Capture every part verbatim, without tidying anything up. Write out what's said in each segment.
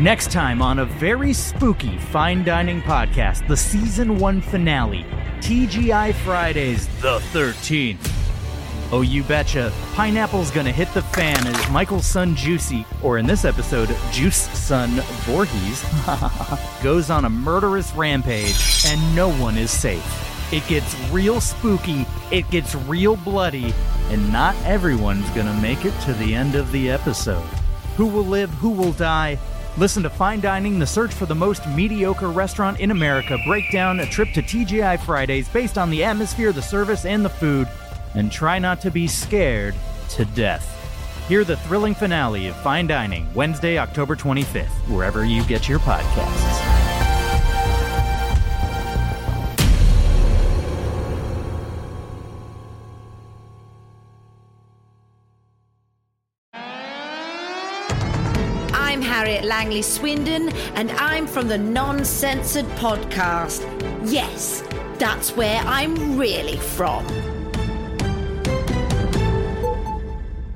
Next time on a very spooky fine dining podcast, the season one finale, T G I Fridays the thirteenth. Oh, you betcha, pineapple's gonna hit the fan as Michael's son Juicy, or in this episode, Juice's son Voorhees, goes on a murderous rampage, and no one is safe. It gets real spooky, it gets real bloody, and not everyone's gonna make it to the end of the episode. Who will live, who will die? Listen to Fine Dining, the search for the most mediocre restaurant in America, break down a trip to T G I Fridays based on the atmosphere, the service, and the food, and try not to be scared to death. Hear the thrilling finale of Fine Dining, Wednesday, October twenty-fifth, wherever you get your podcasts. I'm Harriet Langley-Swindon, and I'm from the NonCensored podcast. Yes, that's where I'm really from.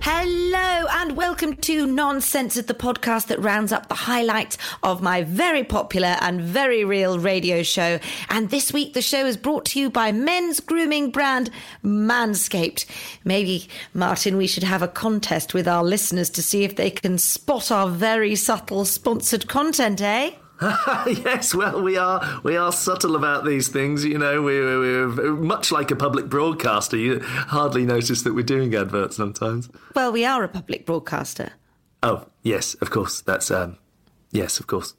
Hello and welcome to NonCensored, the podcast that rounds up the highlights of my very popular and very real radio show. And this week the show is brought to you by men's grooming brand Manscaped. Maybe, Martin, we should have a contest with our listeners to see if they can spot our very subtle sponsored content, eh? Yes, well, we are we are subtle about these things, you know. We, we, we're much like a public broadcaster. You hardly notice that we're doing adverts sometimes. Well, we are a public broadcaster. Oh, yes, of course. That's um, yes, of course.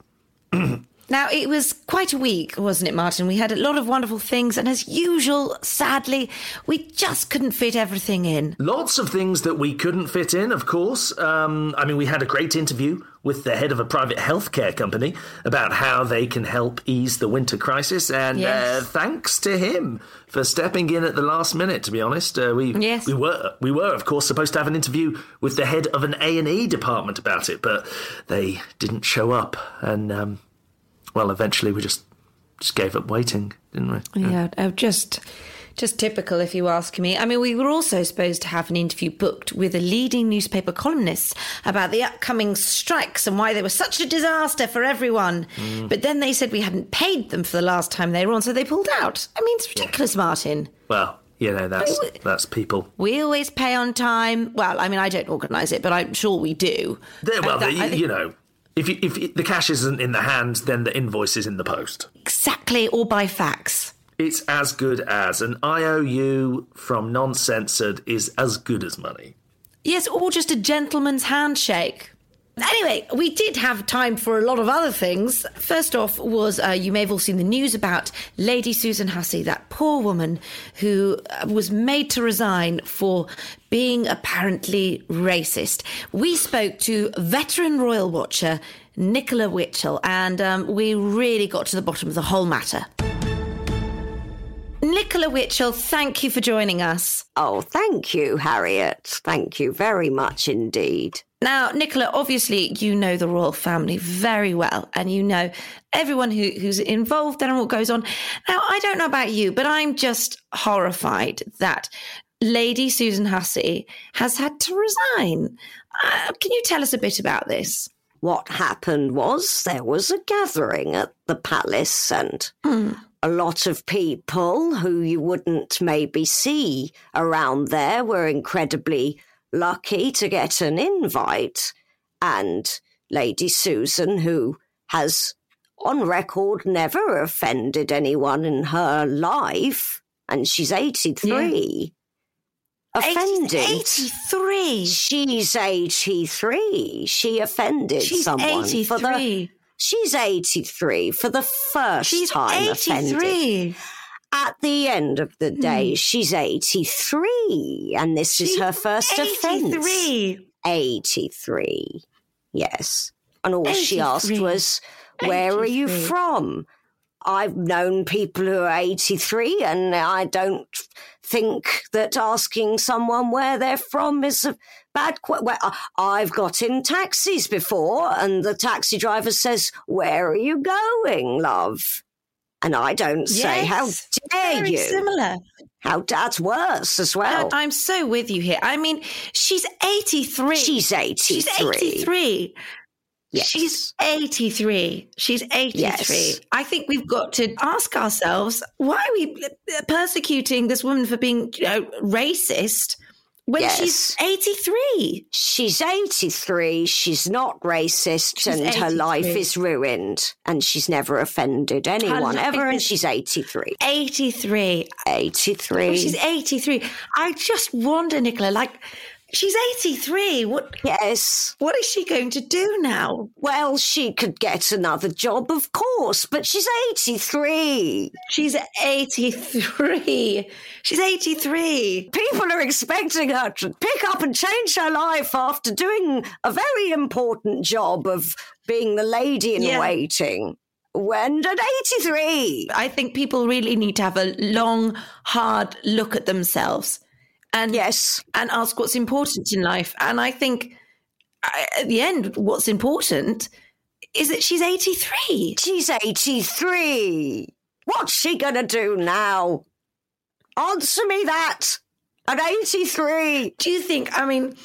Now, it was quite a week, wasn't it, Martin? We had a lot of wonderful things, and as usual, sadly, we just couldn't fit everything in. Lots of things that we couldn't fit in, of course. Um, I mean, we had a great interview with the head of a private healthcare company about how they can help ease the winter crisis, and yes. uh, thanks to him for stepping in at the last minute, to be honest. Uh, we yes. we were, we were, of course, supposed to have an interview with the head of an A and E department about it, but they didn't show up, and... Um, Well, eventually we just just gave up waiting, didn't we? Yeah, yeah just just typical, if you ask me. I mean, we were also supposed to have an interview booked with a leading newspaper columnist about the upcoming strikes and why they were such a disaster for everyone. Mm. But then they said we hadn't paid them for the last time they were on, so they pulled out. I mean, it's ridiculous, yeah. Martin. Well... You know, that's that's people. We always pay on time. Well, I mean, I don't organise it, but I'm sure we do. They're, well, that, they, think... you know... If, you, if the cash isn't in the hand, then the invoice is in the post. Exactly, or by fax. It's as good as. An I O U from NonCensored is as good as money. Yes, or just a gentleman's handshake. Anyway, we did have time for a lot of other things. First off was, uh, you may have all seen the news about Lady Susan Hussey, that poor woman who was made to resign for being apparently racist. We spoke to veteran royal watcher Nicola Witchell, and um, we really got to the bottom of the whole matter. Nicola Witchell, thank you for joining us. Oh, thank you, Harriet. Thank you very much indeed. Now, Nicola, obviously you know the royal family very well, and you know everyone who, who's involved and what goes on. Now, I don't know about you, but I'm just horrified that Lady Susan Hussey has had to resign. Uh, can you tell us a bit about this? What happened was there was a gathering at the palace, and mm. a lot of people who you wouldn't maybe see around there were incredibly lucky to get an invite, and Lady Susan, who has on record never offended anyone in her life, and she's eighty-three, yeah. offended. eighty-three? She's eighty-three. She offended she's someone. She's eighty-three. For the, she's eighty-three for the first she's time eighty-three. Offended. At the end of the day, mm. she's eighty-three, and this she's is her first offence. eighty-three? eighty-three, yes. And all she asked was, where are you from? I've known people who are eighty-three, and I don't think that asking someone where they're from is a bad question. Well, I've got in taxis before, and the taxi driver says, where are you going, love? And I don't say, yes, how dare very you? Very similar. How, that's worse as well. I, I'm so with you here. I mean, she's eighty-three. She's eighty-three. She's eighty-three. Yes. She's eighty-three. She's eighty-three. Yes. I think we've got to ask ourselves, why are we persecuting this woman for being, you know, racist when yes. she's eighty-three? She's eighty-three. She's not racist, she's and eighty-three. Her life is ruined, and she's never offended anyone ever, and she's eighty-three. eighty-three. eighty-three. Oh, she's eighty-three. I just wonder, Nicola, like... She's eighty-three. What? Yes. What is she going to do now? Well, she could get another job, of course, but she's eighty-three. She's eighty-three. She's eighty-three. People are expecting her to pick up and change her life after doing a very important job of being the lady in yeah. waiting. When at eighty-three? I think people really need to have a long, hard look at themselves. And, yes. and ask what's important in life. And I think at the end, what's important is that she's eighty-three. She's eighty-three. What's she going to do now? Answer me that at eighty-three. Do you think, I mean,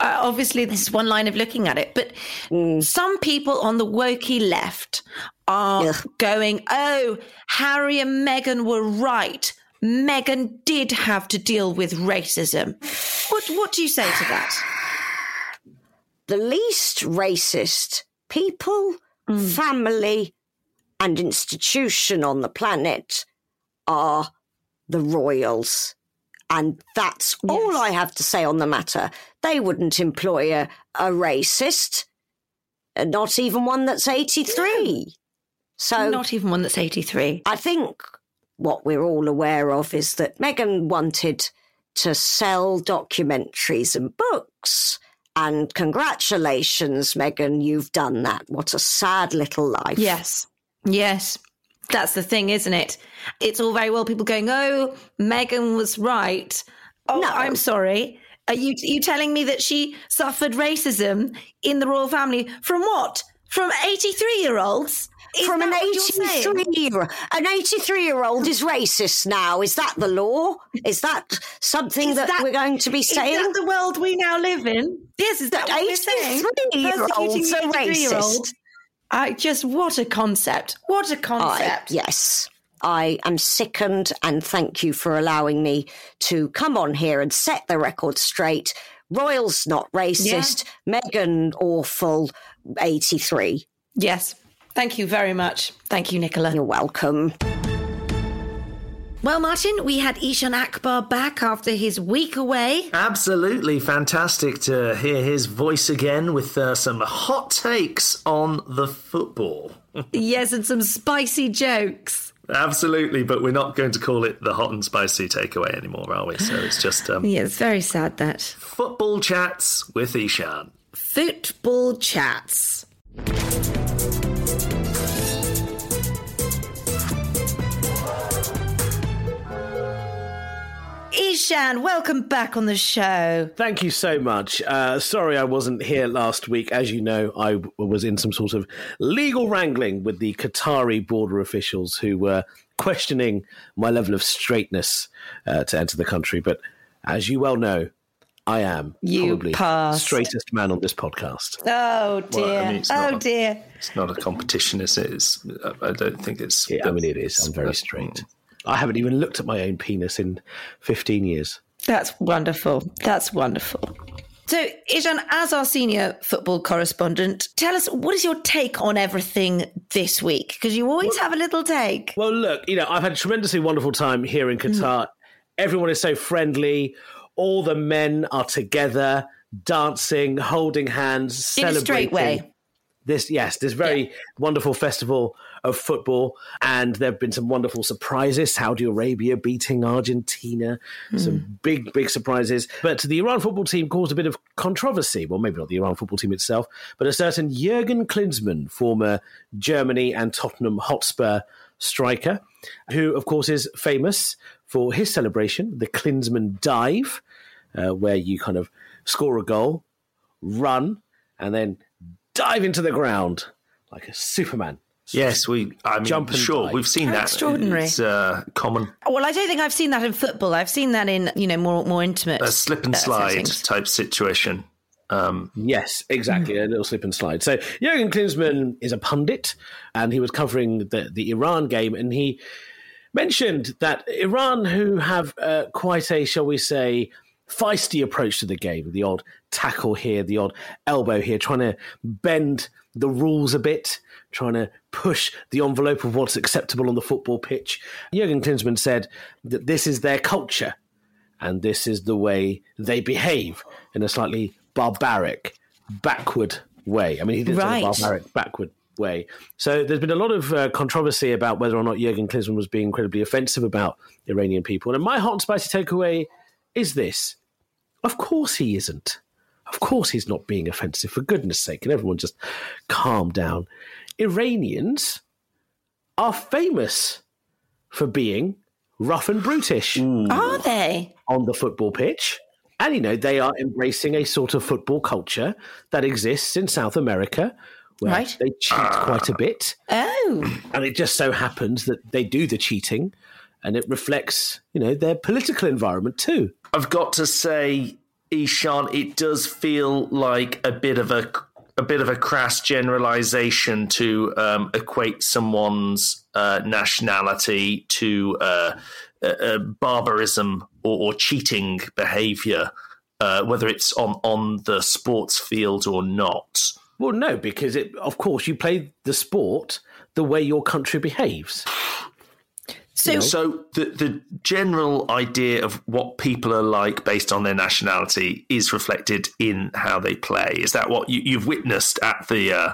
uh, obviously this is one line of looking at it, but mm. some people on the wokey left are Ugh. going, oh, Harry and Meghan were right. Meghan did have to deal with racism. What what do you say to that? The least racist people, mm. family and institution on the planet are the royals. And that's yes. all I have to say on the matter. They wouldn't employ a, a racist, not even one that's eighty-three. No. So not even one that's eighty-three. I think... what we're all aware of is that Meghan wanted to sell documentaries and books. And congratulations, Meghan, you've done that. What a sad little life. Yes, yes. That's the thing, isn't it? It's all very well people going, oh, Meghan was right. Oh, no. I'm sorry. Are you, are you telling me that she suffered racism in the royal family? From what? From eighty-three-year-olds? Is From an eighty-three-year-old. An eighty-three-year-old is racist now. Is that the law? Is that something is that, that we're going to be saying? Is that the world we now live in? Yes, is that, that eighty-three-year-olds are racist? I just, what a concept. What a concept. I, yes. I am sickened, and thank you for allowing me to come on here and set the record straight. Royals not racist. Yeah. Meghan awful. eighty-three. Yes. Thank you very much. Thank you, Nicola. You're welcome. Well, Martin, we had Eshaan Akbar back after his week away. Absolutely fantastic to hear his voice again with uh, some hot takes on the football. Yes, and some spicy jokes. Absolutely, but we're not going to call it the hot and spicy takeaway anymore, are we? So it's just... Um, yeah, it's very sad, that. Football Chats with Eshaan. Football Chats. Eshaan, welcome back on the show. Thank you so much. Uh, sorry I wasn't here last week. As you know, I w- was in some sort of legal wrangling with the Qatari border officials who were questioning my level of straightness uh, to enter the country. But as you well know, I am you probably passed. the straightest man on this podcast. Oh, dear. Well, I mean, oh, a, dear. It's not a competition, is it? It's, I don't think it's... Yeah, I mean, it is. I'm very straight. I haven't even looked at my own penis in fifteen years. That's wonderful. That's wonderful. So, Eshaan, as our senior football correspondent, tell us, what is your take on everything this week? Because you always well, have a little take. Well, look, you know, I've had a tremendously wonderful time here in Qatar. Mm. Everyone is so friendly. All the men are together, dancing, holding hands, celebrating. In a straight way. This, yes, this very yeah. wonderful festival of football. And there have been some wonderful surprises. Saudi Arabia beating Argentina. Mm. Some big, big surprises. But the Iran football team caused a bit of controversy. Well, maybe not the Iran football team itself, but a certain Jürgen Klinsmann, former Germany and Tottenham Hotspur striker, who, of course, is famous for his celebration, the Klinsmann dive, uh, where you kind of score a goal, run, and then dive into the ground like a Superman. Yes, we. I'm Jump and sure dive. We've seen How that. Extraordinary. It's uh, common. Well, I don't think I've seen that in football. I've seen that in, you know, more more intimate, a slip and slide uh, type situation. Um, yes, exactly. A little slip and slide. So Jürgen Klinsmann is a pundit, and he was covering the, the Iran game, and he mentioned that Iran, who have uh, quite a, shall we say, feisty approach to the game, the odd tackle here, the odd elbow here, trying to bend the rules a bit, trying to push the envelope of what's acceptable on the football pitch. Jürgen Klinsmann said that this is their culture, and this is the way they behave in a slightly barbaric, backward way. I mean, he did right. say barbaric, backward way. So there's been a lot of uh, controversy about whether or not Jürgen Klinsmann was being incredibly offensive about Iranian people. And my hot and spicy takeaway is this. Of course he isn't. Of course he's not being offensive, for goodness sake. And everyone just calm down. Iranians are famous for being rough and brutish. Ooh. Are they? On the football pitch. And, you know, they are embracing a sort of football culture that exists in South America, where right. they cheat uh. quite a bit. Oh. And it just so happens that they do the cheating, and it reflects, you know, their political environment too. I've got to say, Eshaan, it does feel like a bit of a a bit of a crass generalisation to um, equate someone's uh, nationality to uh, uh, uh, barbarism or, or cheating behaviour, uh, whether it's on, on the sports field or not. Well, no, because it, of course you play the sport the way your country behaves. So, so the, the general idea of what people are like based on their nationality is reflected in how they play. Is that what you, you've witnessed at the uh,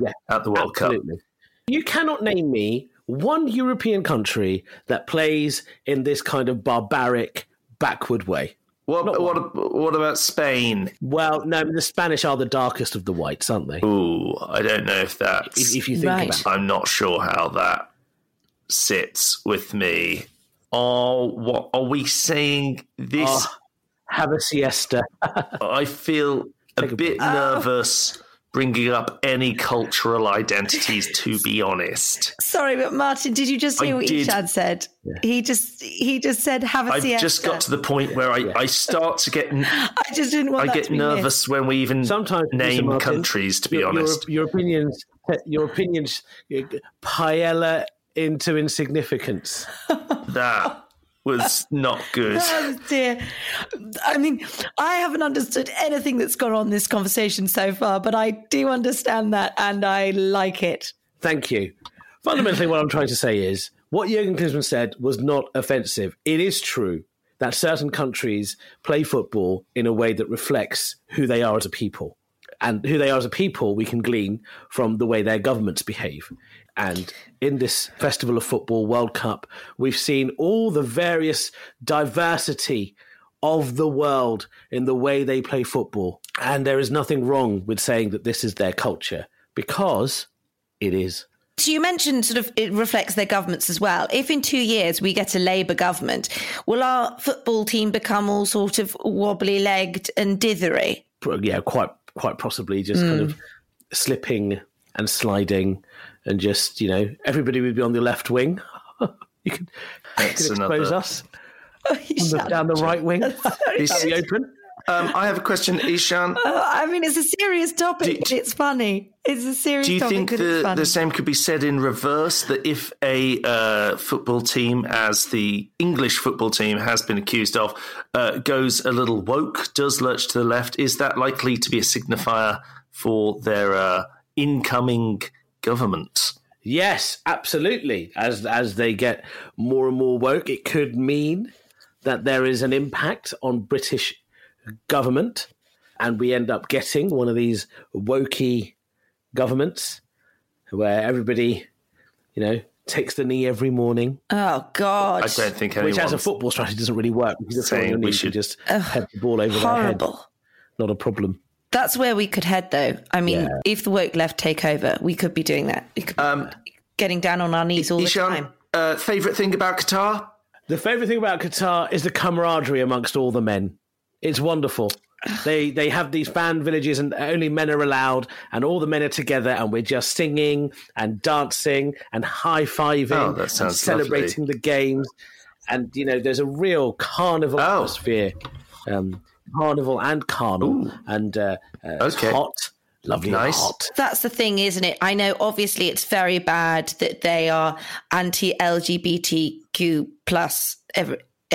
yeah, at the World absolutely. Cup? You cannot name me one European country that plays in this kind of barbaric, backward way. What what, what about Spain? Well, no, the Spanish are the darkest of the whites, aren't they? Ooh, I don't know if that's... If, if you think right. about it. I'm not sure how that... sits with me. Oh, what are we saying? This oh, have a siesta. I feel Take a bit a nervous oh. bringing up any cultural identities. To be honest, sorry, but Martin, did you just hear I what Eshaan said? Yeah. He just he just said have a I've siesta. I've just got to the point where I, yeah. I start to get. I just didn't want. I that get to be nervous missed. When we even sometimes name Martin, countries. To be your, honest, your, your opinions, your opinions, paella. Into insignificance. That was not good. Oh dear. I mean, I haven't understood anything that's gone on in this conversation so far, but I do understand that and I like it. Thank you. Fundamentally, what I'm trying to say is what Jürgen Klinsmann said was not offensive. It is true that certain countries play football in a way that reflects who they are as a people. And who they are as a people, we can glean from the way their governments behave. And in this Festival of Football World Cup, we've seen all the various diversity of the world in the way they play football. And there is nothing wrong with saying that this is their culture, because it is. So you mentioned sort of it reflects their governments as well. If in two years we get a Labour government, will our football team become all sort of wobbly-legged and dithery? Yeah, quite quite possibly just mm. kind of slipping and sliding and just, you know, everybody would be on the left wing. you could, you could expose another. Us oh, on the, down the right wing. That'd be open. Um, I have a question, Eshaan. Uh, I mean, it's a serious topic, do, but it's funny. It's a serious topic. Do you topic, think the, the same could be said in reverse, that if a uh, football team, as the English football team has been accused of, uh, goes a little woke, does lurch to the left, is that likely to be a signifier for their uh, incoming government? Yes, absolutely. As as they get more and more woke, it could mean that there is an impact on British government, and we end up getting one of these wokey governments where everybody, you know, takes the knee every morning. Oh God! I don't think anyone. Which, as a football strategy, doesn't really work. Saying we should just uh, head the ball over horrible. Their head. Not a problem. That's where we could head, though. I mean, yeah. if the woke left take over, we could be doing that. We could be um, getting down on our knees all Eshaan, the time. Uh, favorite thing about Qatar? The favorite thing about Qatar is the camaraderie amongst all the men. It's wonderful. They they have these fan villages and only men are allowed, and all the men are together, and we're just singing and dancing and high-fiving oh, and celebrating lovely. The games. And, you know, there's a real carnival oh. atmosphere um, carnival and carnal. Ooh. And uh, uh, okay. It's hot. Lovely. Nice. Hot. That's the thing, isn't it? I know, obviously, it's very bad that they are anti-L G B T Q plus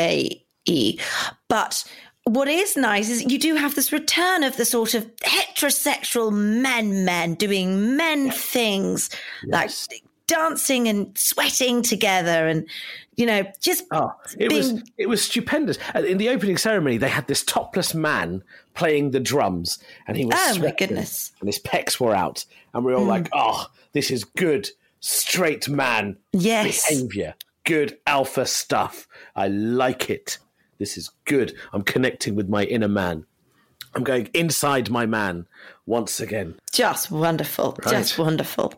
A E. But what is nice is you do have this return of the sort of heterosexual men, men doing men yes. things, yes. like dancing and sweating together and, you know, just oh, it being... was it was stupendous. In the opening ceremony, they had this topless man playing the drums and he was oh, sweating. My goodness. And his pecs were out. And we were all mm. like, oh, this is good straight man yes. behaviour. Good alpha stuff. I like it. This is good. I'm connecting with my inner man. I'm going inside my man once again. Just wonderful. Right. Just wonderful.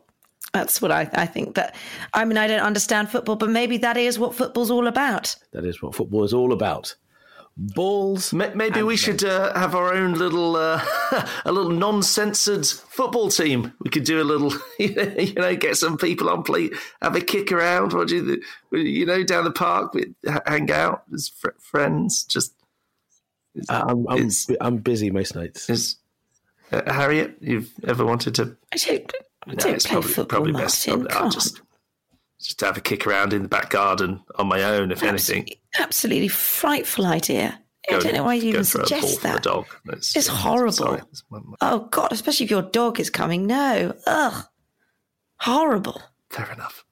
That's what I, I think that, I mean, I don't understand football, but maybe that is what football's all about. That is what football is all about. Balls. Maybe we men. should uh, have our own little uh, a little non-censored football team. We could do a little, you know, you know get some people on, play, have a kick around. What do you, th- you know, down the park, we hang out as fr- friends. Just it's, uh, I'm, I'm, it's, I'm busy most nights. Is, uh, Harriet, you've ever wanted to? I don't, I don't no, it's play probably, football, probably best. I'll just. Just to have a kick around in the back garden on my own, if absolutely, anything. Absolutely frightful idea. Go, I don't know why you even suggest that. Dog. It's, it's horrible. Sorry. Oh, God, especially if your dog is coming. No. Ugh. Horrible. Fair enough.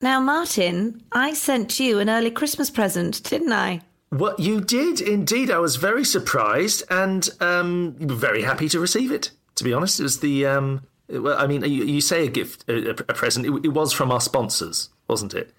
Now, Martin, I sent you an early Christmas present, didn't I? Well, you did indeed. I was very surprised and um, very happy to receive it, to be honest. It was the, um, well, I mean, you, you say a gift, a, a present. It, it was from our sponsors, wasn't it?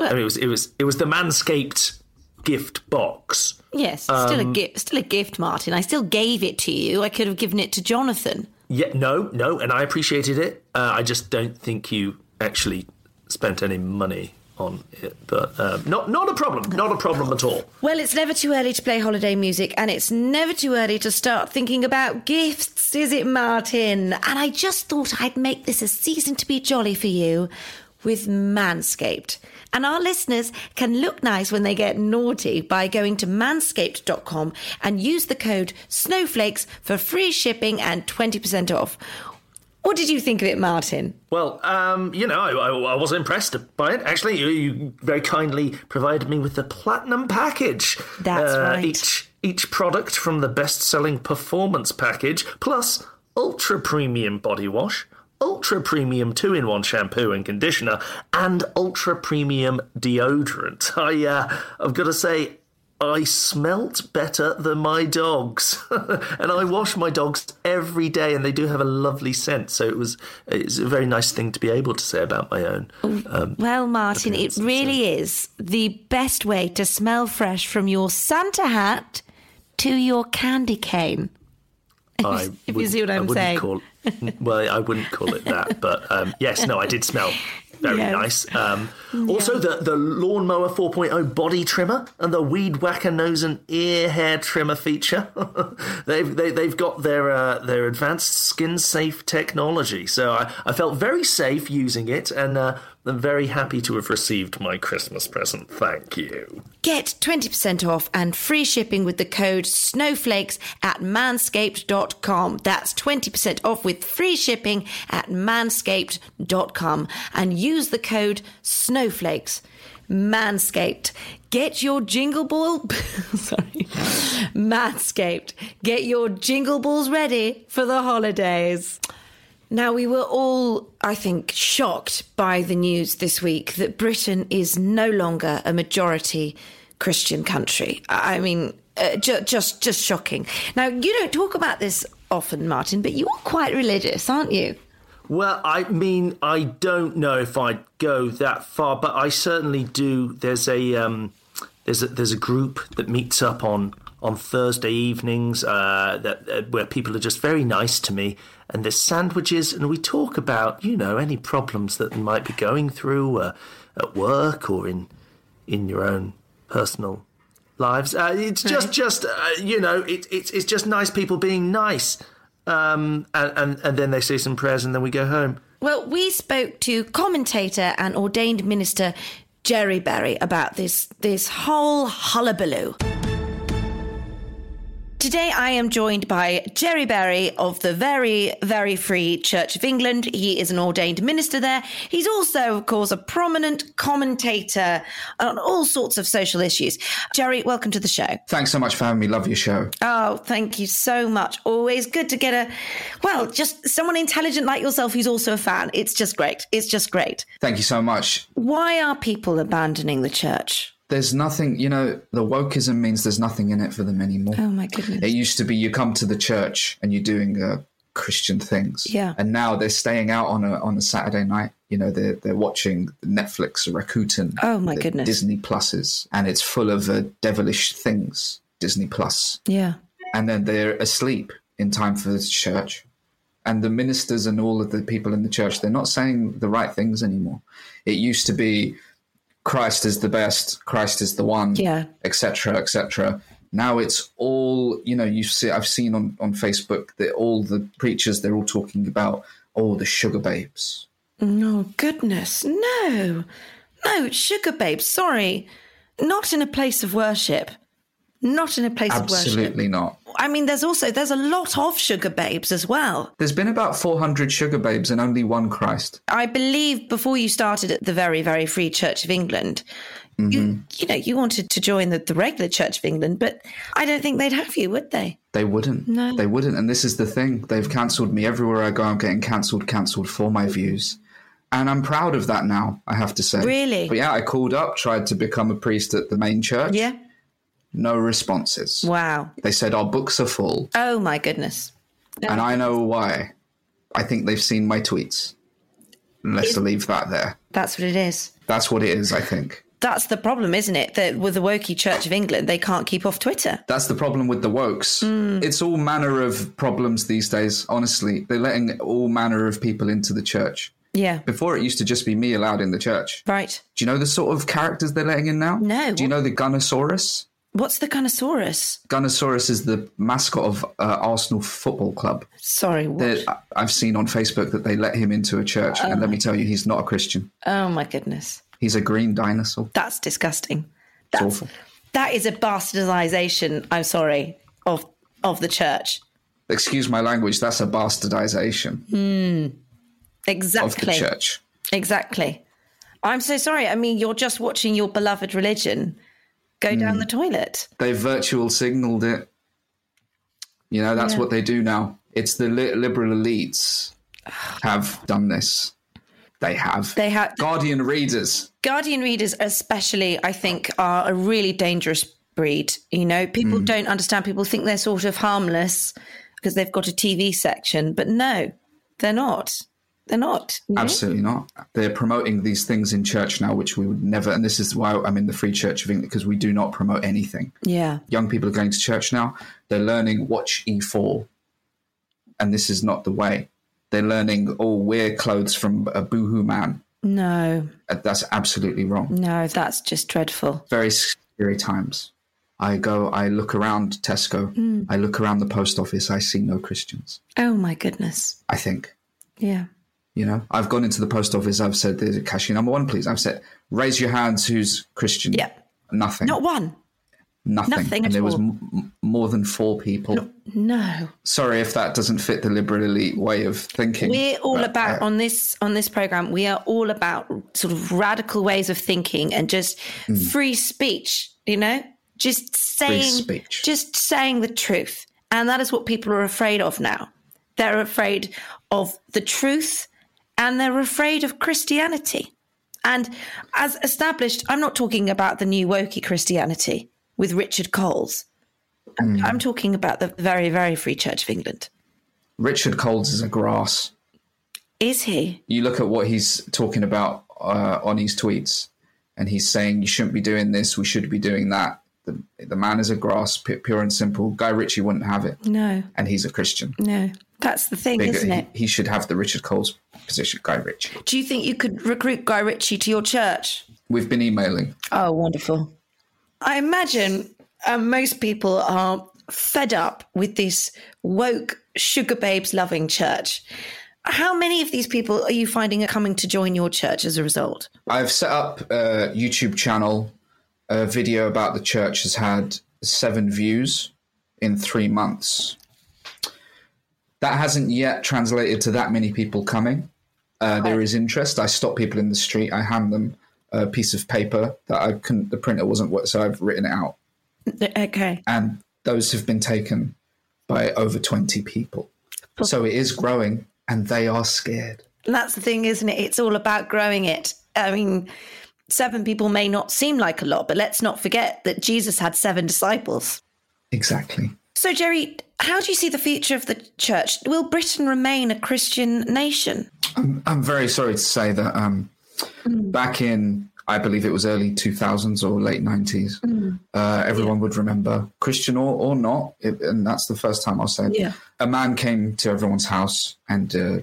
Well, I mean, it was, it was, it was the Manscaped gift box. Yes, um, still a gift, still a gift, Martin. I still gave it to you. I could have given it to Jonathan. Yeah, no, no, and I appreciated it. Uh, I just don't think you actually spent any money on it, but um, not not a problem, not a problem at all. Well, it's never too early to play holiday music, and it's never too early to start thinking about gifts, is it, Martin? And I just thought I'd make this a season to be jolly for you with Manscaped. And our listeners can look nice when they get naughty by going to manscaped dot com and use the code SNOWFLAKES for free shipping and twenty percent off. What did you think of it, Martin? Well, um, you know, I, I, I was impressed by it. Actually, you, you very kindly provided me with the platinum package. That's uh, right. Each, each product from the best-selling performance package, plus ultra-premium body wash, ultra-premium two-in-one shampoo and conditioner, and ultra-premium deodorant. I, uh, I've got to say, I smelt better than my dogs, and I wash my dogs every day, and they do have a lovely scent. So it was it's a very nice thing to be able to say about my own. Um, well, Martin, it really so. is the best way to smell fresh from your Santa hat to your candy cane. I if you see what I'm saying. Call, well, I wouldn't call it that, but um, yes, no, I did smell very yes. nice. Um, yes. Also, the, the Lawnmower four point oh body trimmer and the Weed Whacker nose and ear hair trimmer feature. they've, they, they've got their uh, their advanced skin-safe technology. So I, I felt very safe using it, and uh, I'm very happy to have received my Christmas present. Thank you. Get twenty percent off and free shipping with the code SNOWFLAKES at manscaped dot com. That's twenty percent off with free shipping at manscaped dot com. And use the code SNOWFLAKES. Manscaped. Get your jingle ball... Sorry. Manscaped. Get your jingle balls ready for the holidays. Now, we were all, I think, shocked by the news this week that Britain is no longer a majority Christian country. I mean, uh, ju- just just shocking. Now, you don't talk about this often, Martin, but you are quite religious, aren't you? Well, I mean, I don't know if I'd go that far, but I certainly do. There's a um, there's a, there's a group that meets up on on Thursday evenings uh, that uh, where people are just very nice to me. And there's sandwiches, and we talk about, you know, any problems that we might be going through uh, at work or in in your own personal lives. Uh, it's just, just uh, you know, it, it, it's just nice people being nice. Um, and, and, and then they say some prayers, and then we go home. Well, we spoke to commentator and ordained minister Gerry Berry about this, this whole hullabaloo. Today I am joined by Gerry Berry of the Very, Very Free Church of England. He is an ordained minister there. He's also, of course, a prominent commentator on all sorts of social issues. Gerry, welcome to the show. Thanks so much for having me. Love your show. Oh, thank you so much. Always good to get a, well, just someone intelligent like yourself who's also a fan. It's just great. It's just great. Thank you so much. Why are people abandoning the church? There's nothing, you know, the wokeism means there's nothing in it for them anymore. Oh, my goodness. It used to be you come to the church and you're doing uh, Christian things. Yeah. And now they're staying out on a on a Saturday night. You know, they're, they're watching Netflix, Rakuten. Oh, my goodness. Disney Pluses. And it's full of uh, devilish things, Disney Plus. Yeah. And then they're asleep in time for the church. And the ministers and all of the people in the church, they're not saying the right things anymore. It used to be Christ is the best, Christ is the one, yeah, et cetera, et cetera. Now it's all, you know, you see, I've seen on, on Facebook that all the preachers, they're all talking about, oh, the sugar babes. No, goodness, no. No, sugar babes, sorry. Not in a place of worship. Not in a place Absolutely of worship. Absolutely not. I mean, there's also, there's a lot of sugar babes as well. There's been about four hundred sugar babes and only one Christ. I believe before you started at the Very, Very Free Church of England, mm-hmm. you, you know, you wanted to join the, the regular Church of England, but I don't think they'd have you, would they? They wouldn't. No. They wouldn't. And this is the thing. They've cancelled me everywhere I go. I'm getting cancelled, cancelled for my views. And I'm proud of that now, I have to say. Really? But yeah, I called up, tried to become a priest at the main church. Yeah. No responses. Wow. They said our books are full. Oh, my goodness. No. And I know why. I think they've seen my tweets. Let's leave that there. That's what it is. That's what it is, I think. That's the problem, isn't it? That with the wokey Church of England, they can't keep off Twitter. That's the problem with the wokes. Mm. It's all manner of problems these days, honestly. They're letting all manner of people into the church. Yeah. Before it used to just be me allowed in the church. Right. Do you know the sort of characters they're letting in now? No. Do you know the Gunnosaurus? What's the Gunnosaurus? Gunnosaurus is the mascot of uh, Arsenal Football Club. Sorry, what? They're, I've seen on Facebook that they let him into a church, oh and let me tell you, he's not a Christian. Oh, my goodness. He's a green dinosaur. That's disgusting. That's it's awful. That is a bastardization, I'm sorry, of of the church. Excuse my language, that's a bastardization. Mm, exactly. Of the church. Exactly. I'm so sorry. I mean, you're just watching your beloved religion go down mm. the toilet. They virtual signaled it. You know, that's yeah. what they do now. It's the li- liberal elites have done this. They have. They have. Guardian readers. Guardian readers especially, I think, are a really dangerous breed. You know, people mm. don't understand. People think they're sort of harmless because they've got a T V section. But no, they're not. They're not. You know? Absolutely not. They're promoting these things in church now, which we would never. And this is why I'm in the Free Church of England, because we do not promote anything. Yeah. Young people are going to church now. They're learning watch E four. And this is not the way. They're learning, oh, wear clothes from a boohoo man. No. That's absolutely wrong. No, that's just dreadful. Very scary times. I go, I look around Tesco. Mm. I look around the post office. I see no Christians. Oh, my goodness. I think. Yeah. You know, I've gone into the post office. I've said, there's a cashier number one, please. I've said, raise your hands. Who's Christian? Yeah. Nothing. Not one. Nothing. Nothing and there all. was m- more than four people. No. no. Sorry if that doesn't fit the liberal elite way of thinking. We're all but, about uh, on this on this program. We are all about sort of radical ways of thinking and just mm. free speech. You know, just saying, free speech. just saying the truth. And that is what people are afraid of now. They're afraid of the truth. And they're afraid of Christianity. And as established, I'm not talking about the new wokey Christianity with Richard Coles. Mm. I'm talking about the Very, Very Free Church of England. Richard Coles is a grass. Is he? You look at what he's talking about uh, on his tweets, and he's saying you shouldn't be doing this, we should be doing that. The, the man is a grass, pure and simple. Guy Ritchie wouldn't have it. No. And he's a Christian. No. That's the thing, Big, isn't it? He, he should have the Richard Coles position, Guy Ritchie. Do you think you could recruit Guy Ritchie to your church? We've been emailing. Oh, wonderful. I imagine uh, most people are fed up with this woke, sugar babes loving church. How many of these people are you finding are coming to join your church as a result? I've set up a YouTube channel. A video about the church has had seven views in three months. That hasn't yet translated to that many people coming. Uh, there is interest. I stop people in the street. I hand them a piece of paper that I couldn't, the printer wasn't working, so I've written it out. Okay. And those have been taken by over twenty people. So it is growing, and they are scared. And that's the thing, isn't it? It's all about growing it. I mean, seven people may not seem like a lot, but let's not forget that Jesus had seven disciples. Exactly. So, Gerry, how do you see the future of the church? Will Britain remain a Christian nation? I'm, I'm very sorry to say that um, mm. back in, I believe it was early two thousands or late nineties, mm. uh, everyone yeah. would remember, Christian or, or not, it, and that's the first time I'll say it. Yeah. A man came to everyone's house and uh,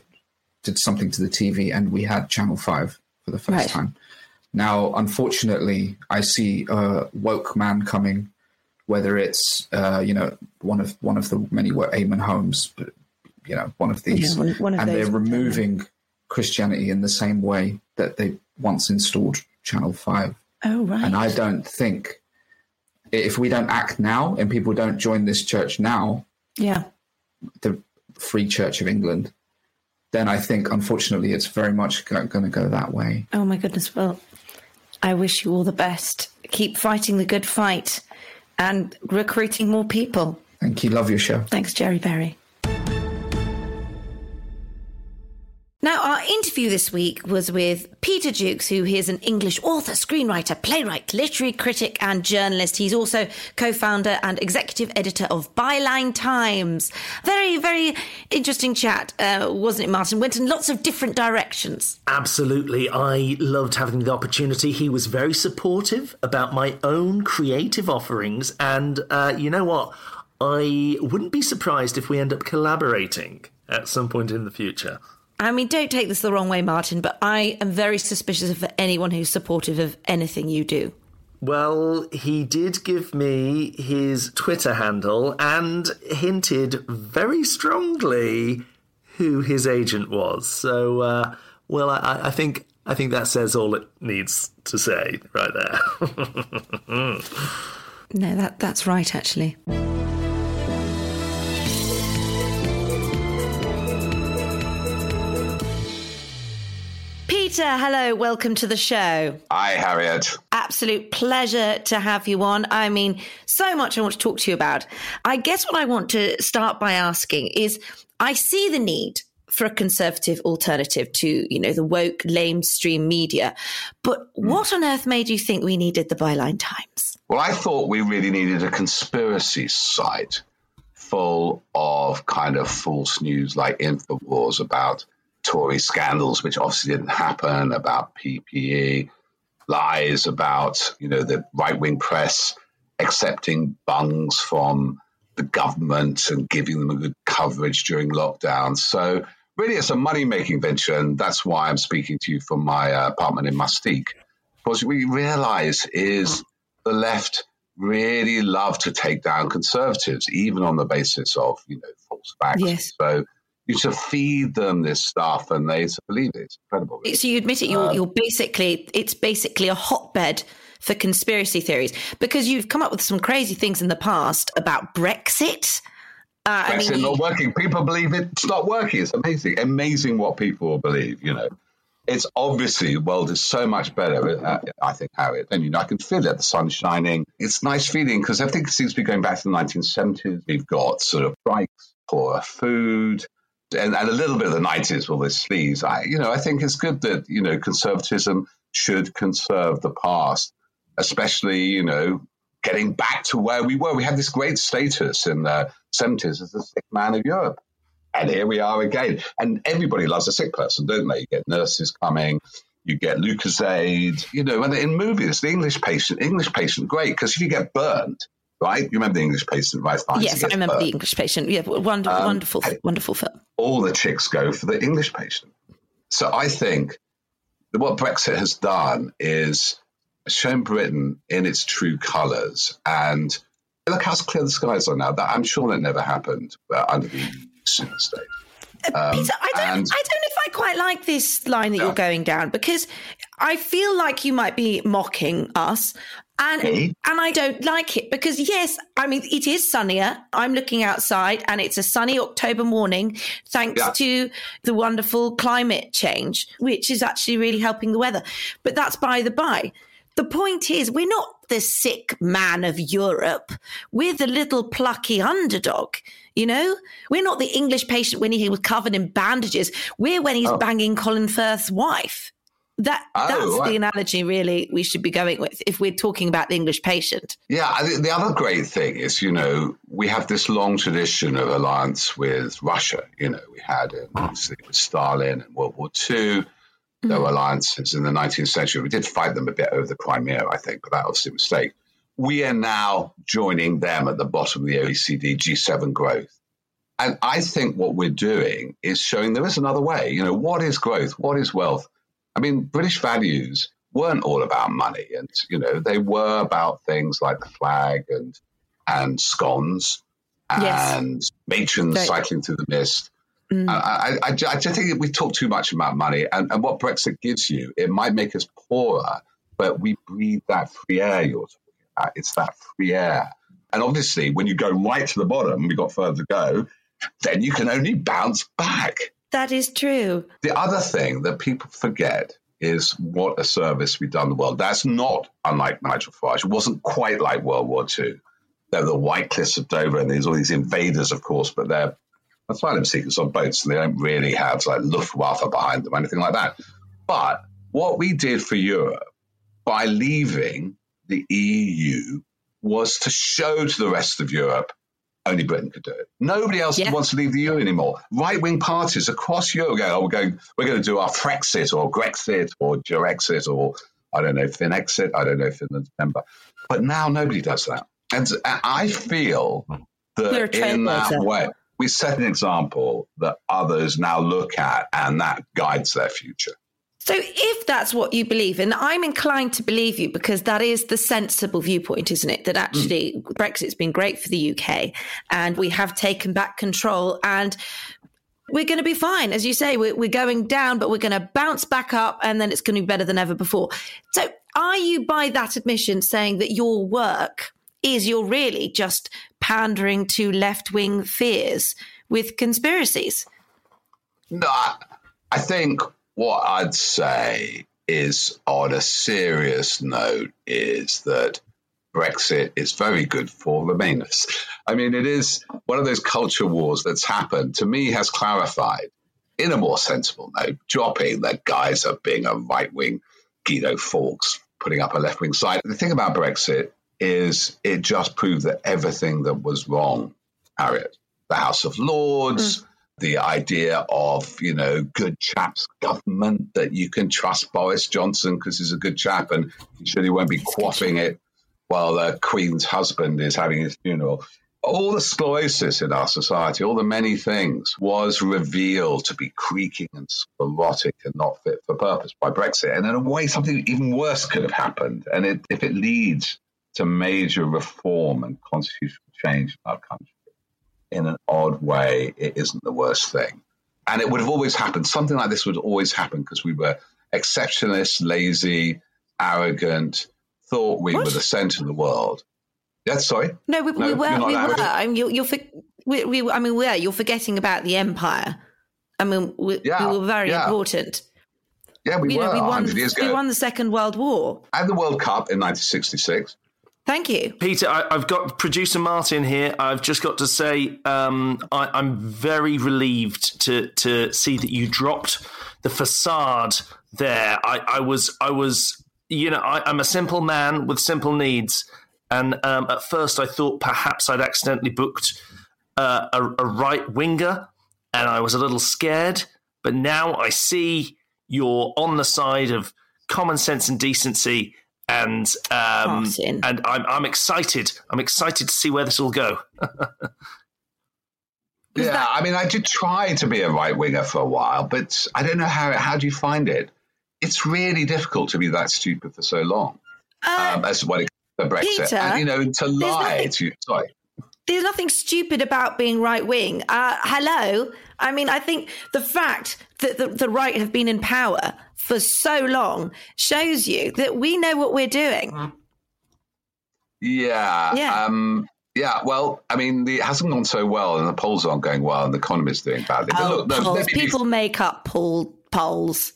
did something to the T V, and we had Channel five for the first right. time. Now, unfortunately, I see a woke man coming, whether it's, uh, you know, one of one of the many were Eamon Holmes, but, you know, one of these. Yeah, one, one of and they're removing them. Christianity in the same way that they once installed Channel five. Oh, right. And I don't think, if we don't act now and people don't join this church now, yeah, the Free Church of England, then I think, unfortunately, it's very much go- going to go that way. Oh, my goodness. Well, I wish you all the best. Keep fighting the good fight and recruiting more people. Thank you. Love your show. Thanks, Gerry Berry. Now, our interview this week was with Peter Jukes, who is an English author, screenwriter, playwright, literary critic and journalist. He's also co-founder and executive editor of Byline Times. Very, very interesting chat, uh, wasn't it, Martin? Went in lots of different directions. Absolutely. I loved having the opportunity. He was very supportive about my own creative offerings. And uh, you know what? I wouldn't be surprised if we end up collaborating at some point in the future. I mean, don't take this the wrong way, Martin, but I am very suspicious of anyone who's supportive of anything you do. Well, he did give me his Twitter handle and hinted very strongly who his agent was. So, uh, well, I, I think I think that says all it needs to say right there. No, that that's right, actually. Peter, hello, welcome to the show. Hi, Harriet. Absolute pleasure to have you on. I mean, so much I want to talk to you about. I guess what I want to start by asking is, I see the need for a conservative alternative to, you know, the woke, lamestream media. But what on earth made you think we needed the Byline Times? Well, I thought we really needed a conspiracy site full of kind of false news like InfoWars about Tory scandals, which obviously didn't happen, about P P E, lies about, you know, the right-wing press accepting bungs from the government and giving them a good coverage during lockdown. So really, it's a money-making venture, and that's why I'm speaking to you from my uh, apartment in Mustique. Because what we realise is the left really love to take down conservatives, even on the basis of, you know, false facts. Yes. So you should feed them this stuff and they believe it. It's incredible. Really. So you admit it, you're, um, you're basically, it's basically a hotbed for conspiracy theories, because you've come up with some crazy things in the past about Brexit. Uh, Brexit I mean, not working. People believe it. It's not working. It's amazing. Amazing what people believe, you know. It's obviously, the world is so much better, I think, Harriet. And, you know, I can feel it. The sun's shining. It's a nice feeling because everything seems to be going back to the nineteen seventies. We've got sort of strikes, poor food, And, and a little bit of the nineties with this sleaze. I, you know, I think it's good that, you know, conservatism should conserve the past, especially, you know, getting back to where we were. We had this great status in the seventies as the sick man of Europe. And here we are again. And everybody loves a sick person, don't they? You get nurses coming, you get Lucozade, you know, and in movies, the English patient, English patient, great, because if you get burned, right? You remember The English Patient, right? Fine. Yes, I remember burned. The English Patient. Yeah, wonderful, um, wonderful, wonderful film. All the chicks go for The English Patient. So I think that what Brexit has done is shown Britain in its true colours. And look how clear the skies are now. That I'm sure that never happened uh, under the Super State. Um, Peter, I don't, and- I don't know if I quite like this line that no. you're going down, because I feel like you might be mocking us. And okay. and I don't like it because, yes, I mean, it is sunnier. I'm looking outside and it's a sunny October morning, thanks yeah. to the wonderful climate change, which is actually really helping the weather. But that's by the by. The point is, we're not the sick man of Europe. We're the little plucky underdog, you know? We're not the English patient when he was covered in bandages. We're when he's oh. banging Colin Firth's wife. That That's oh, right. the analogy, really, we should be going with if we're talking about the English patient. Yeah, I think the other great thing is, you know, we have this long tradition of alliance with Russia. You know, we had it, obviously, with Stalin and World War Two. Mm-hmm. There were alliances in the nineteenth century. We did fight them a bit over the Crimea, I think, but that was a mistake. We are now joining them at the bottom of the O E C D G seven growth. And I think what we're doing is showing there is another way. You know, what is growth? What is wealth? I mean, British values weren't all about money, and you know they were about things like the flag and and scones and yes. matrons right. cycling through the mist. Mm. I, I, I just think we talk too much about money, and, and what Brexit gives you, it might make us poorer, but we breathe that free air you're talking about. It's that free air, and obviously, when you go right to the bottom, we've got further to go. Then you can only bounce back. That is true. The other thing that people forget is what a service we've done the world. That's not unlike Nigel Farage. It wasn't quite like World War Two. There were the White Cliffs of Dover, and there's all these invaders, of course, but they're asylum seekers on boats, and they don't really have like Luftwaffe behind them or anything like that. But what we did for Europe by leaving the E U was to show to the rest of Europe only Britain could do it. Nobody else yeah. wants to leave the E U anymore. Right-wing parties across Europe go, oh, we're going, we're going to do our Frexit or Grexit or Gerexit or, I don't know, Finexit. I don't know if Finland's a member. But now nobody does that. And I feel that in that way, we set an example that others now look at, and that guides their future. So if that's what you believe, and I'm inclined to believe you, because that is the sensible viewpoint, isn't it? That actually mm. Brexit's been great for the U K, and we have taken back control, and we're going to be fine. As you say, we're, we're going down, but we're going to bounce back up, and then it's going to be better than ever before. So are you, by that admission, saying that your work is you're really just pandering to left-wing fears with conspiracies? No, I think... what I'd say is, on a serious note, is that Brexit is very good for Remainers. I mean, it is one of those culture wars that's happened, to me, has clarified, in a more sensible note, dropping the guise of being a right-wing Guido Fawkes, putting up a left-wing side. The thing about Brexit is it just proved that everything that was wrong, Harriet, the House of Lords... Mm. The idea of, you know, good chap's government, that you can trust Boris Johnson because he's a good chap and he surely won't be quaffing it while the Queen's husband is having his funeral. All the sclerosis in our society, all the many things, was revealed to be creaking and sclerotic and not fit for purpose by Brexit. And in a way, something even worse could have happened. And it, if it leads to major reform and constitutional change in our country, in an odd way, it isn't the worst thing. And it would have always happened. Something like this would always happen because we were exceptionalist, lazy, arrogant, thought we what? were the centre of the world. Yeah, sorry. No, we, no, we were. We were. I mean, you're, you're for, we, we, I mean, we're. You're forgetting about the empire. I mean, we, yeah, we were very yeah. important. Yeah, we you were. Know, we, won, years ago. we won the Second World War. And the World Cup in nineteen sixty-six. Thank you. Peter, I, I've got producer Martin here. I've just got to say um, I, I'm very relieved to to see that you dropped the facade there. I, I was, I was, you know, I, I'm a simple man with simple needs. And um, at first I thought perhaps I'd accidentally booked uh, a, a right winger, and I was a little scared. But now I see you're on the side of common sense and decency. And um, and I'm I'm excited. I'm excited to see where this will go. yeah, that- I mean, I did try to be a right winger for a while, but I don't know how. How do you find it? It's really difficult to be that stupid for so long. Uh, um, as when it comes to Brexit, Peter, and you know, to lie nothing, to sorry. There's nothing stupid about being right wing. Uh, hello, I mean, I think the fact that the, the right have been in power for so long shows you that we know what we're doing. Yeah. Yeah. Um, yeah, well, I mean, the, it hasn't gone so well, and the polls aren't going well, and the economy's doing badly. Oh, but look, polls. People make up poll, polls.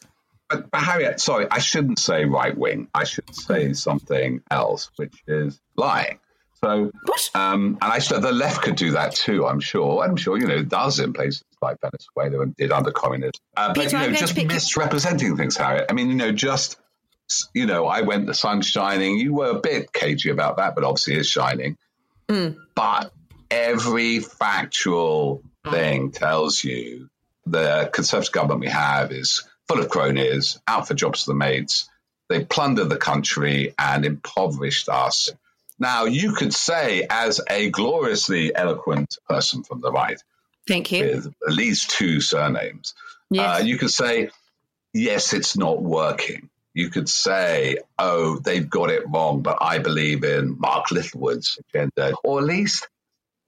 But, but Harriet, sorry, I shouldn't say right wing. I should say something else, which is lying. So, um, and I said the left could do that too, I'm sure. I'm sure, you know, it does in places like Venezuela and did under communism. Uh, but, you know, just misrepresenting things, Harriet. I mean, you know, just, you know, I went, the sun's shining. You were a bit cagey about that, but obviously it's shining. Mm. But every factual thing tells you the Conservative government we have is full of cronies, out for jobs for the mates. They plundered the country and impoverished us. Now, you could say, as a gloriously eloquent person from the right, thank you, with at least two surnames, yes. uh, you could say, yes, it's not working. You could say, oh, they've got it wrong, but I believe in Mark Littlewood's agenda, or at least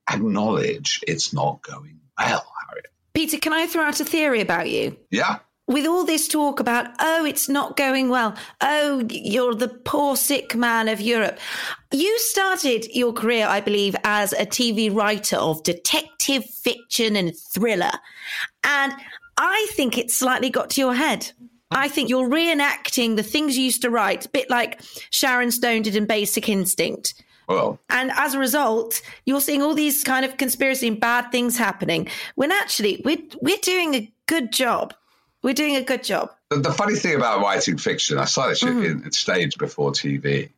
acknowledge it's not going well, Harriet. Peter, can I throw out a theory about you? Yeah. With all this talk about, oh, it's not going well, oh, you're the poor sick man of Europe. You started your career, I believe, as a T V writer of detective fiction and thriller. And I think it slightly got to your head. I think you're reenacting the things you used to write, a bit like Sharon Stone did in Basic Instinct. Well, and as a result, you're seeing all these kind of conspiracy and bad things happening, when actually we're, we're doing a good job. We're doing a good job. The, the funny thing about writing fiction, I saw this mm. in, in stage before T V,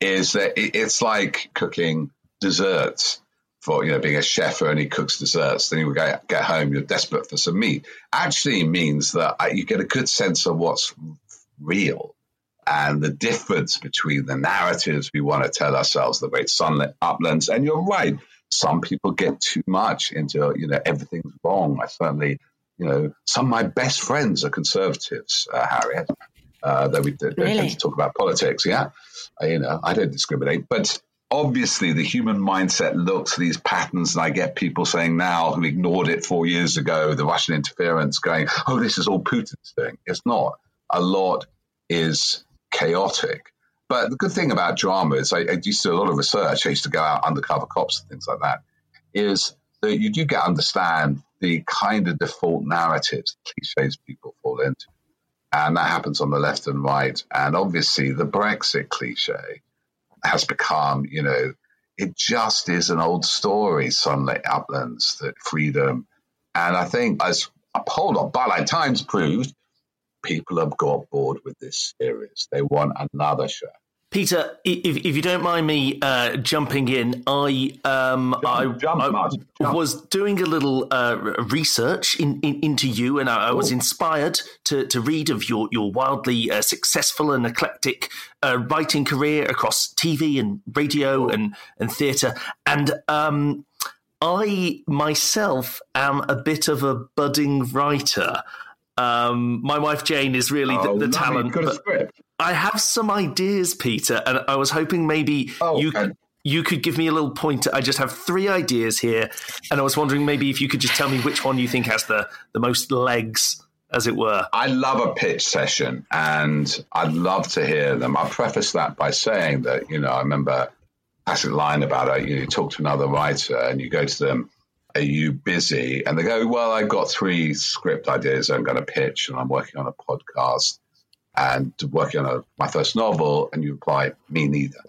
is that it, it's like cooking desserts for, you know, being a chef who only cooks desserts. Then you go, get home, you're desperate for some meat. Actually means that I, you get a good sense of what's real and the difference between the narratives we want to tell ourselves, the great sunlit uplands. And you're right. Some people get too much into, you know, everything's wrong. I certainly... You know, some of my best friends are conservatives, uh, Harriet, uh, though we don't really? tend to talk about politics. Yeah, I, you know, I don't discriminate. But obviously the human mindset looks at these patterns, and I get people saying now who ignored it four years ago, the Russian interference, going, oh, this is all Putin's thing. It's not. A lot is chaotic. But the good thing about drama is I, I used to do a lot of research. I used to go out undercover cops and things like that, is that you do get understand the kind of default narratives, cliches people fall into. And that happens on the left and right. And obviously the Brexit cliche has become, you know, it just is an old story, sunlit uplands, that freedom. And I think, as a poll on Byline Times proved, people have got bored with this series. They want another show. Peter, if, if you don't mind me uh, jumping in, I um, I, jump, I Martin, was doing a little uh, research in, in, into you, and I, I was inspired to, to read of your your wildly uh, successful and eclectic uh, writing career across T V and radio and and theatre. And um, I myself am a bit of a budding writer. Um, my wife Jane is really oh, the, the no, talent. You've got a script. I have some ideas, Peter, and I was hoping maybe oh, you could, you could give me a little pointer. I just have three ideas here, and I was wondering maybe if you could just tell me which one you think has the, the most legs, as it were. I love a pitch session, and I'd love to hear them. I'll preface that by saying that, you know, I remember passing a line about, you know, you talk to another writer and you go to them, are you busy? And they go, well, I've got three script ideas I'm going to pitch, and I'm working on a podcast and working on a, my first novel, and you reply, me neither.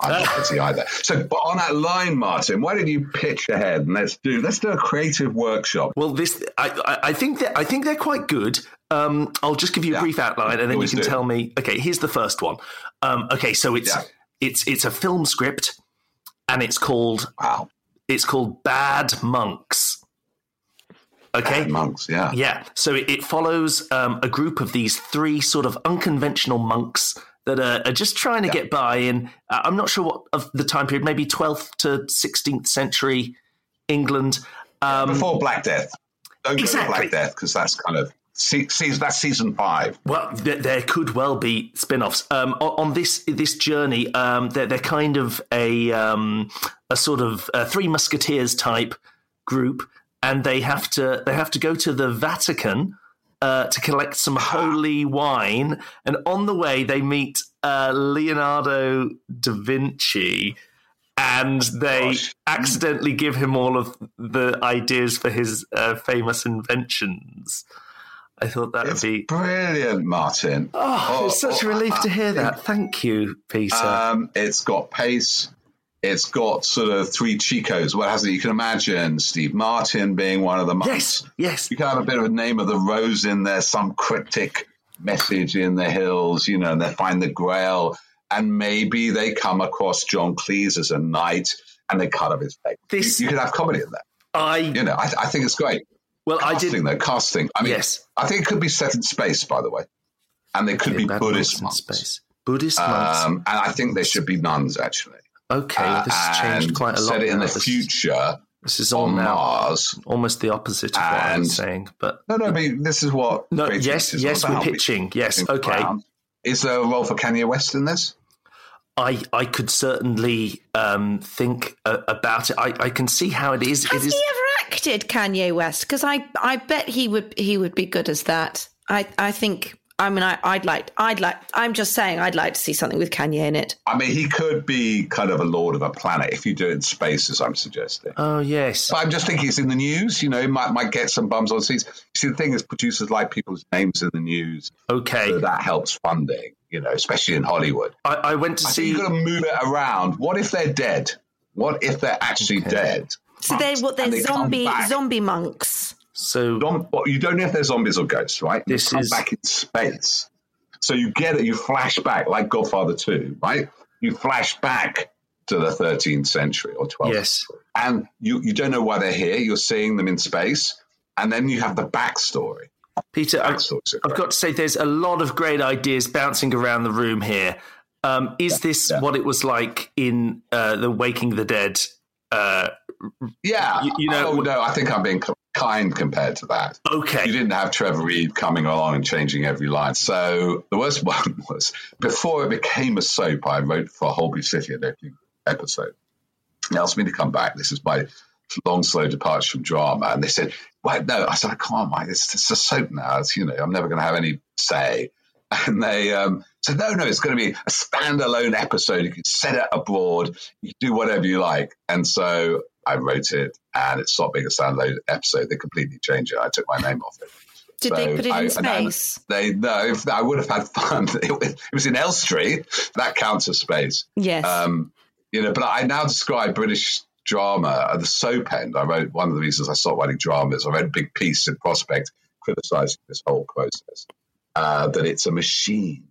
I'm not busy either. So, but on that line, Martin, why don't you pitch ahead and let's do let's do a creative workshop? Well, this I, I think that I think they're quite good. Um, I'll just give you a yeah. brief outline, and then you can do. tell me. Okay, here's the first one. Um, okay, so it's yeah. it's it's a film script, and it's called wow. It's called Bad Monks. Okay. Bad monks, yeah. Yeah. So it, it follows um, a group of these three sort of unconventional monks that are, are just trying to yeah. get by in, uh, I'm not sure what of the time period, maybe twelfth to sixteenth century England. Um, Before Black Death. Don't exactly. go to Black Death, because that's kind of, see, see, that's season five. Well, th- there could well be spin-offs. Um, on, on this this journey, um, they're, they're kind of a, um, a sort of a Three Musketeers type group. and they have to they have to go to the Vatican uh, to collect some holy wine. And on the way, they meet uh, Leonardo da Vinci, and they Gosh. accidentally give him all of the ideas for his uh, famous inventions. I thought that it's would be brilliant, Martin. Oh, oh it's such oh, a relief I, to hear that. I, Thank you, Peter. Um, it's got pace. It's got sort of three Chicos. Well, hasn't it? You can imagine Steve Martin being one of the monks. Yes, yes. You can have a bit of a name of the rose in there, some cryptic message in the hills, you know, and they find the Grail. And maybe they come across John Cleese as a knight and they cut up his leg. This, you, you could have comedy in that. I, you know, I, I think it's great. Well, casting, I did though, casting. I mean, yes. I think it could be set in space, by the way. And they could be Buddhist monks. Space. Buddhist monks. Um, and I think they should be nuns, actually. Okay, well, this has changed uh, quite a lot. Set it in the this, future. This is on, on Mars, almost the opposite of what I'm saying. But no, no, but this is what. No, yes, is yes, we're pitching. Yes, okay. Around. Is there a role for Kanye West in this? I, I could certainly um, think uh, about it. I, I can see how it is. Has it is... he ever acted Kanye West? Because I, I bet he would he would be good as that. I I think. I mean, I, I'd like, I'd like, I'm just saying, I'd like to see something with Kanye in it. I mean, he could be kind of a lord of a planet if you do it in space, as I'm suggesting. Oh, yes. But I'm just thinking it's in the news, you know, might might get some bums on seats. You see, the thing is, producers like people's names in the news. Okay. So that helps funding, you know, especially in Hollywood. I, I went to I see. You've got to move it around. What if they're dead? What if they're actually okay. dead? So they're, what, they're they zombie zombie monks. So you don't know if they're zombies or ghosts, right? This you come is back in space. So you get it. You flash back like Godfather two, right? You flash back to the thirteenth century or twelfth. Yes. And you, you don't know why they're here. You're seeing them in space. And then you have the backstory. Peter, the backstory I've, I've got to say there's a lot of great ideas bouncing around the room here. Um, is yeah, this yeah. what it was like in uh, the Waking the Dead? Uh, yeah. You, you know, oh, no, I think I'm being... kind compared to that. Okay. You didn't have Trevor Reed coming along and changing every line. So the worst one was, before it became a soap, I wrote for Holby City an episode. They asked me to come back. This is my long, slow departure from drama. And they said, wait, no. I said, I can't, Mike. It's, it's a soap now. It's, you know, I'm never going to have any say. And they um, said, no, no, it's going to be a standalone episode. You can set it abroad. You can do whatever you like. And so... I wrote it, and it's not being a standalone episode. They completely changed it. I took my name off it. Did so they put it in I, space? They no. If, I would have had fun. It was, it was in Elstree. That counts as space. Yes. Um, you know, but I now describe British drama at the soap end. I wrote one of the reasons I stopped writing dramas. I wrote a big piece in Prospect criticising this whole process. Uh, that it's a machine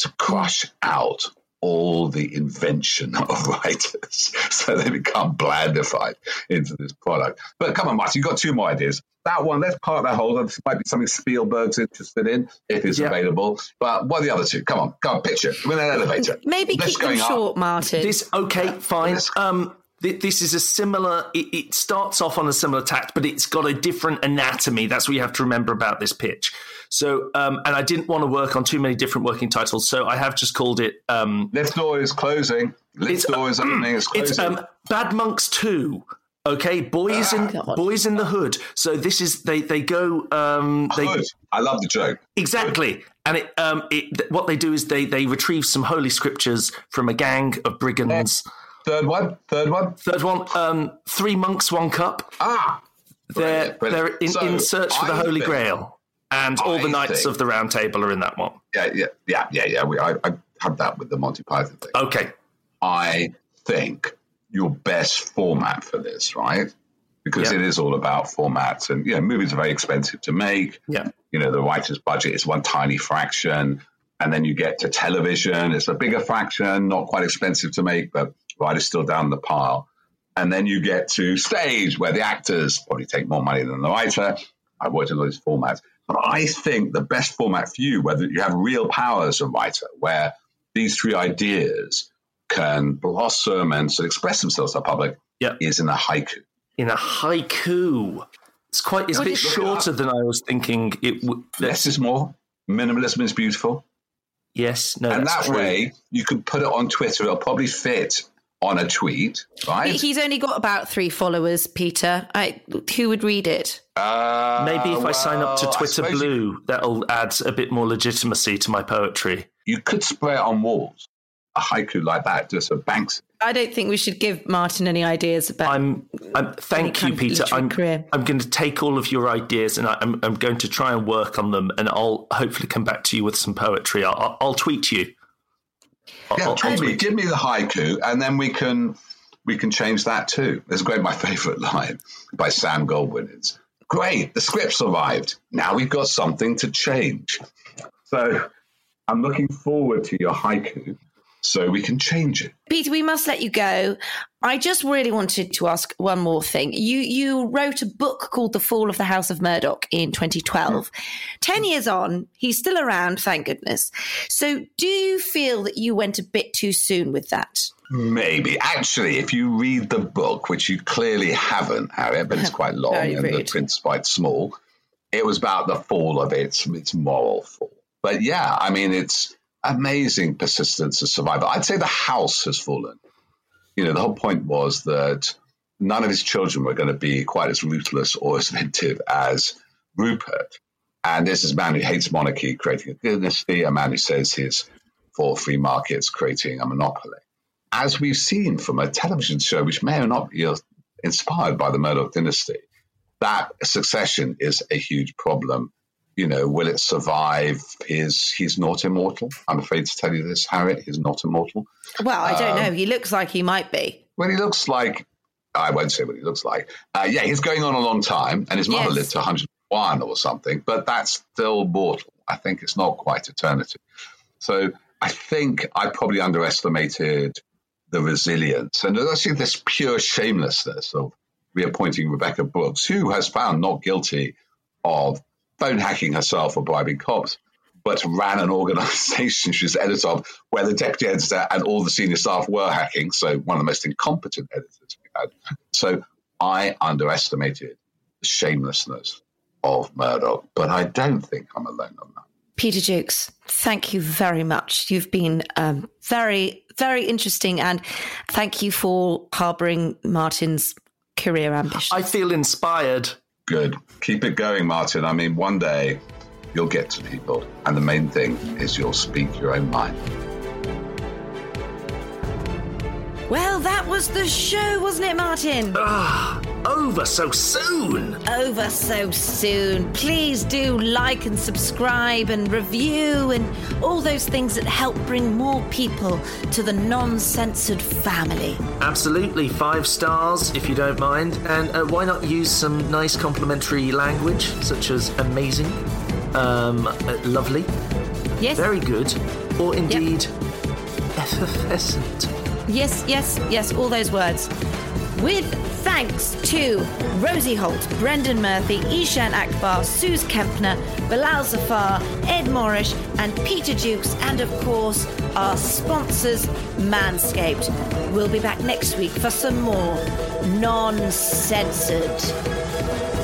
to crush out all the invention of writers. So they become blandified into this product. But come on, Martin, you've got two more ideas. That one, let's park that hold. This might be something Spielberg's interested in, if it's yeah. available. But what are the other two? Come on, come on, picture. We're in an elevator. Maybe let's keep them short, up. Martin. This, okay, yeah, fine. Um, th- this is a similar, it, it starts off on a similar tact, but it's got a different anatomy. That's what you have to remember about this pitch. So, um, and I didn't want to work on too many different working titles, so I have just called it... Um, Lift door is closing. Lift door is opening. It's closing. It's um, Bad Monks two, okay? Boys ah, in Boys in the Hood. So this is... They, they go... Um, they, Hood. I love the joke. Exactly. Hood. And it, um, it, th- what they do is they, they retrieve some holy scriptures from a gang of brigands. Third one? Third one? Third one. Um, three monks, one cup. Ah! Brilliant, they're brilliant. they're in, so in search for the Holy been- Grail. And all I the Knights think. of the Round Table are in that one. Yeah, yeah, yeah, yeah. yeah. We, I, I had that with the Monty Python thing. Okay. I think your best format for this, right? Because yep. it is all about formats. And, you know, movies are very expensive to make. Yeah. You know, the writer's budget is one tiny fraction. And then you get to television. It's a bigger fraction, not quite expensive to make, but writer's still down the pile. And then you get to stage where the actors probably take more money than the writer. I've worked in all these formats. But I think the best format for you, whether you have real power as a writer, where these three ideas can blossom and sort of express themselves to the public, yep. is in a haiku. In a haiku. It's quite. It's a bit shorter than I was thinking. It w- Less is more. Minimalism is beautiful. Yes. No, and that's that true. Way you could put it on Twitter. It'll probably fit on a tweet, right? He's only got about three followers, Peter. I, who would read it? Uh, Maybe if well, I sign up to Twitter Blue, you, that'll add a bit more legitimacy to my poetry. You could spray it on walls. A haiku like that, just a Banksy. I don't think we should give Martin any ideas about. I'm. I'm thank you, Peter. I'm. Career. I'm going to take all of your ideas, and I, I'm. I'm going to try and work on them, and I'll hopefully come back to you with some poetry. I'll. I'll tweet you. I'll, yeah, I'll tweet me. You. Give me the haiku, and then we can. We can change that too. There's a great. My favourite line by Sam Goldwyn is, "Great, the script survived. Now we've got something to change." So, I'm looking forward to your haiku, so we can change it. Peter, we must let you go. I just really wanted to ask one more thing. You you wrote a book called The Fall of the House of Murdoch in twenty twelve. Mm. Ten years on, he's still around, thank goodness. So do you feel that you went a bit too soon with that? Maybe. Actually, if you read the book, which you clearly haven't, Harriet, but it's quite long and the print's quite small, it was about the fall of its, its moral fall. But yeah, I mean, it's amazing persistence of survival. I'd say the house has fallen. You know, the whole point was that none of his children were going to be quite as ruthless or as inventive as Rupert. And this is a man who hates monarchy, creating a dynasty, a man who says he's for free markets, creating a monopoly. As we've seen from a television show, which may or not be inspired by the Murdoch dynasty, that succession is a huge problem. You know, will it survive? Is he's not immortal? I'm afraid to tell you this, Harriet. He's not immortal. Well, I don't um, know. He looks like he might be. Well, he looks like I won't say what he looks like. Uh, yeah, he's going on a long time, and his mother yes. lived to one hundred and one or something, but that's still mortal. I think it's not quite eternity. So I think I probably underestimated the resilience and actually this pure shamelessness of reappointing Rebecca Brooks, who has found not guilty of phone hacking herself or bribing cops, but ran an organisation she was editor of where the deputy editor and all the senior staff were hacking, so one of the most incompetent editors we had. So I underestimated the shamelessness of Murdoch, but I don't think I'm alone on that. Peter Jukes, thank you very much. You've been um, very, very interesting, and thank you for harbouring Martin's career ambitions. I feel inspired. Good. Keep it going, Martin. I mean, one day you'll get to people, and the main thing is you'll speak your own mind. Well, that was the show, wasn't it, Martin? Ah, over so soon. Over so soon. Please do like and subscribe and review and all those things that help bring more people to the non-censored family. Absolutely. Five stars, if you don't mind. And uh, why not use some nice complimentary language, such as amazing, um, uh, lovely, yes, very good, or indeed yep. effervescent. Yes, yes, yes, all those words. With thanks to Rosie Holt, Brendan Murphy, Eshaan Akbar, Sooz Kempner, Bilal Zafar, Ed Morrish, and Peter Jukes, and of course, our sponsors, Manscaped. We'll be back next week for some more Non-Censored.